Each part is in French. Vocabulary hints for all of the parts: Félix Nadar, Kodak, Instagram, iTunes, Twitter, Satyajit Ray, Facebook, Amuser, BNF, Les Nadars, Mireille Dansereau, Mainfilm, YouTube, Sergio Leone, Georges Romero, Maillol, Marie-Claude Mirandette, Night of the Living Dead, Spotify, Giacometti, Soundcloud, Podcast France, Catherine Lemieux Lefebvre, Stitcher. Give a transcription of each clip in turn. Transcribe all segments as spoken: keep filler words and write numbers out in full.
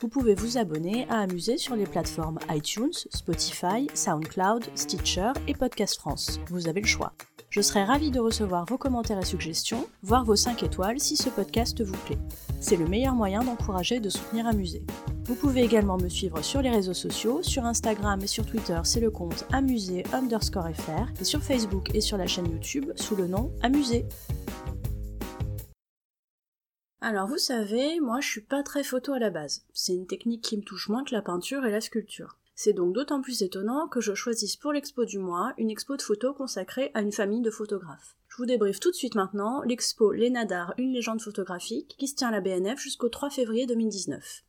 Vous pouvez vous abonner à Amuser sur les plateformes iTunes, Spotify, Soundcloud, Stitcher et Podcast France. Vous avez le choix. Je serai ravie de recevoir vos commentaires et suggestions, voire vos cinq étoiles si ce podcast vous plaît. C'est le meilleur moyen d'encourager et de soutenir Amuser. Vous pouvez également me suivre sur les réseaux sociaux, sur Instagram et sur Twitter, c'est le compte amuser underscore fr, et sur Facebook et sur la chaîne YouTube sous le nom Amuser. Alors vous savez, moi je suis pas très photo à la base. C'est une technique qui me touche moins que la peinture et la sculpture. C'est donc d'autant plus étonnant que je choisisse pour l'expo du mois une expo de photos consacrée à une famille de photographes. Je vous débriefe tout de suite maintenant l'expo Les Nadars, une légende photographique qui se tient à la B N F jusqu'au trois février deux mille dix-neuf.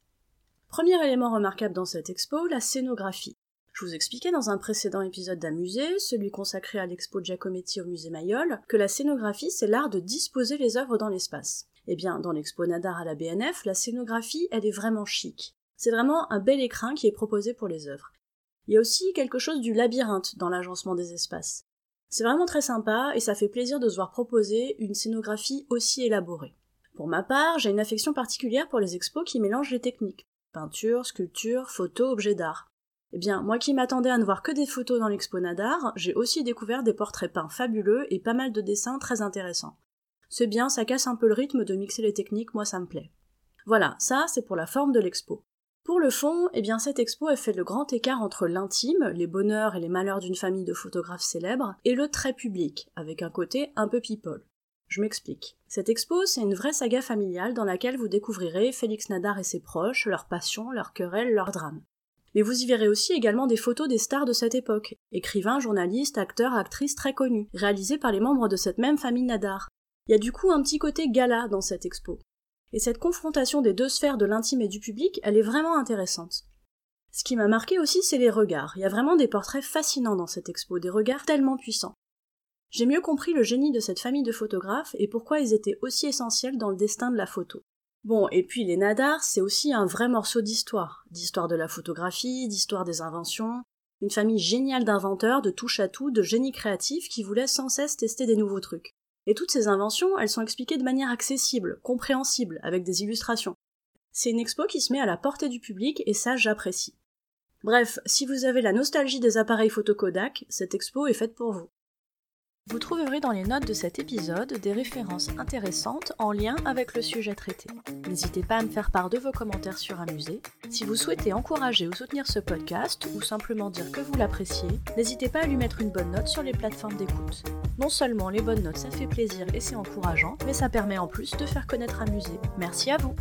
Premier élément remarquable dans cette expo, la scénographie. Je vous expliquais dans un précédent épisode d'Amuser, celui consacré à l'expo Giacometti au musée Maillol, que la scénographie c'est l'art de disposer les œuvres dans l'espace. Eh bien, dans l'expo Nadar à la B N F, la scénographie, elle est vraiment chic. C'est vraiment un bel écrin qui est proposé pour les œuvres. Il y a aussi quelque chose du labyrinthe dans l'agencement des espaces. C'est vraiment très sympa et ça fait plaisir de se voir proposer une scénographie aussi élaborée. Pour ma part, j'ai une affection particulière pour les expos qui mélangent les techniques. Peinture, sculpture, photo, objets d'art. Eh bien, moi qui m'attendais à ne voir que des photos dans l'expo Nadar, j'ai aussi découvert des portraits peints fabuleux et pas mal de dessins très intéressants. C'est bien, ça casse un peu le rythme de mixer les techniques, moi ça me plaît. Voilà, ça c'est pour la forme de l'expo. Pour le fond, eh bien cette expo elle fait le grand écart entre l'intime, les bonheurs et les malheurs d'une famille de photographes célèbres, et le très public, avec un côté un peu people. Je m'explique. Cette expo, c'est une vraie saga familiale dans laquelle vous découvrirez Félix Nadar et ses proches, leurs passions, leurs querelles, leurs drames. Mais vous y verrez aussi également des photos des stars de cette époque, écrivains, journalistes, acteurs, actrices très connus, réalisées par les membres de cette même famille Nadar. Il y a du coup un petit côté gala dans cette expo. Et cette confrontation des deux sphères de l'intime et du public, elle est vraiment intéressante. Ce qui m'a marqué aussi, c'est les regards. Il y a vraiment des portraits fascinants dans cette expo, des regards tellement puissants. J'ai mieux compris le génie de cette famille de photographes et pourquoi ils étaient aussi essentiels dans le destin de la photo. Bon, et puis les Nadars, c'est aussi un vrai morceau d'histoire. D'histoire de la photographie, d'histoire des inventions. Une famille géniale d'inventeurs, de touche-à-tout, de génies créatifs qui voulaient sans cesse tester des nouveaux trucs. Et toutes ces inventions, elles sont expliquées de manière accessible, compréhensible, avec des illustrations. C'est une expo qui se met à la portée du public, et ça j'apprécie. Bref, si vous avez la nostalgie des appareils photo Kodak, cette expo est faite pour vous. Vous trouverez dans les notes de cet épisode des références intéressantes en lien avec le sujet traité. N'hésitez pas à me faire part de vos commentaires sur Amuser. Si vous souhaitez encourager ou soutenir ce podcast, ou simplement dire que vous l'appréciez, n'hésitez pas à lui mettre une bonne note sur les plateformes d'écoute. Non seulement les bonnes notes ça fait plaisir et c'est encourageant, mais ça permet en plus de faire connaître Amuser. Merci à vous!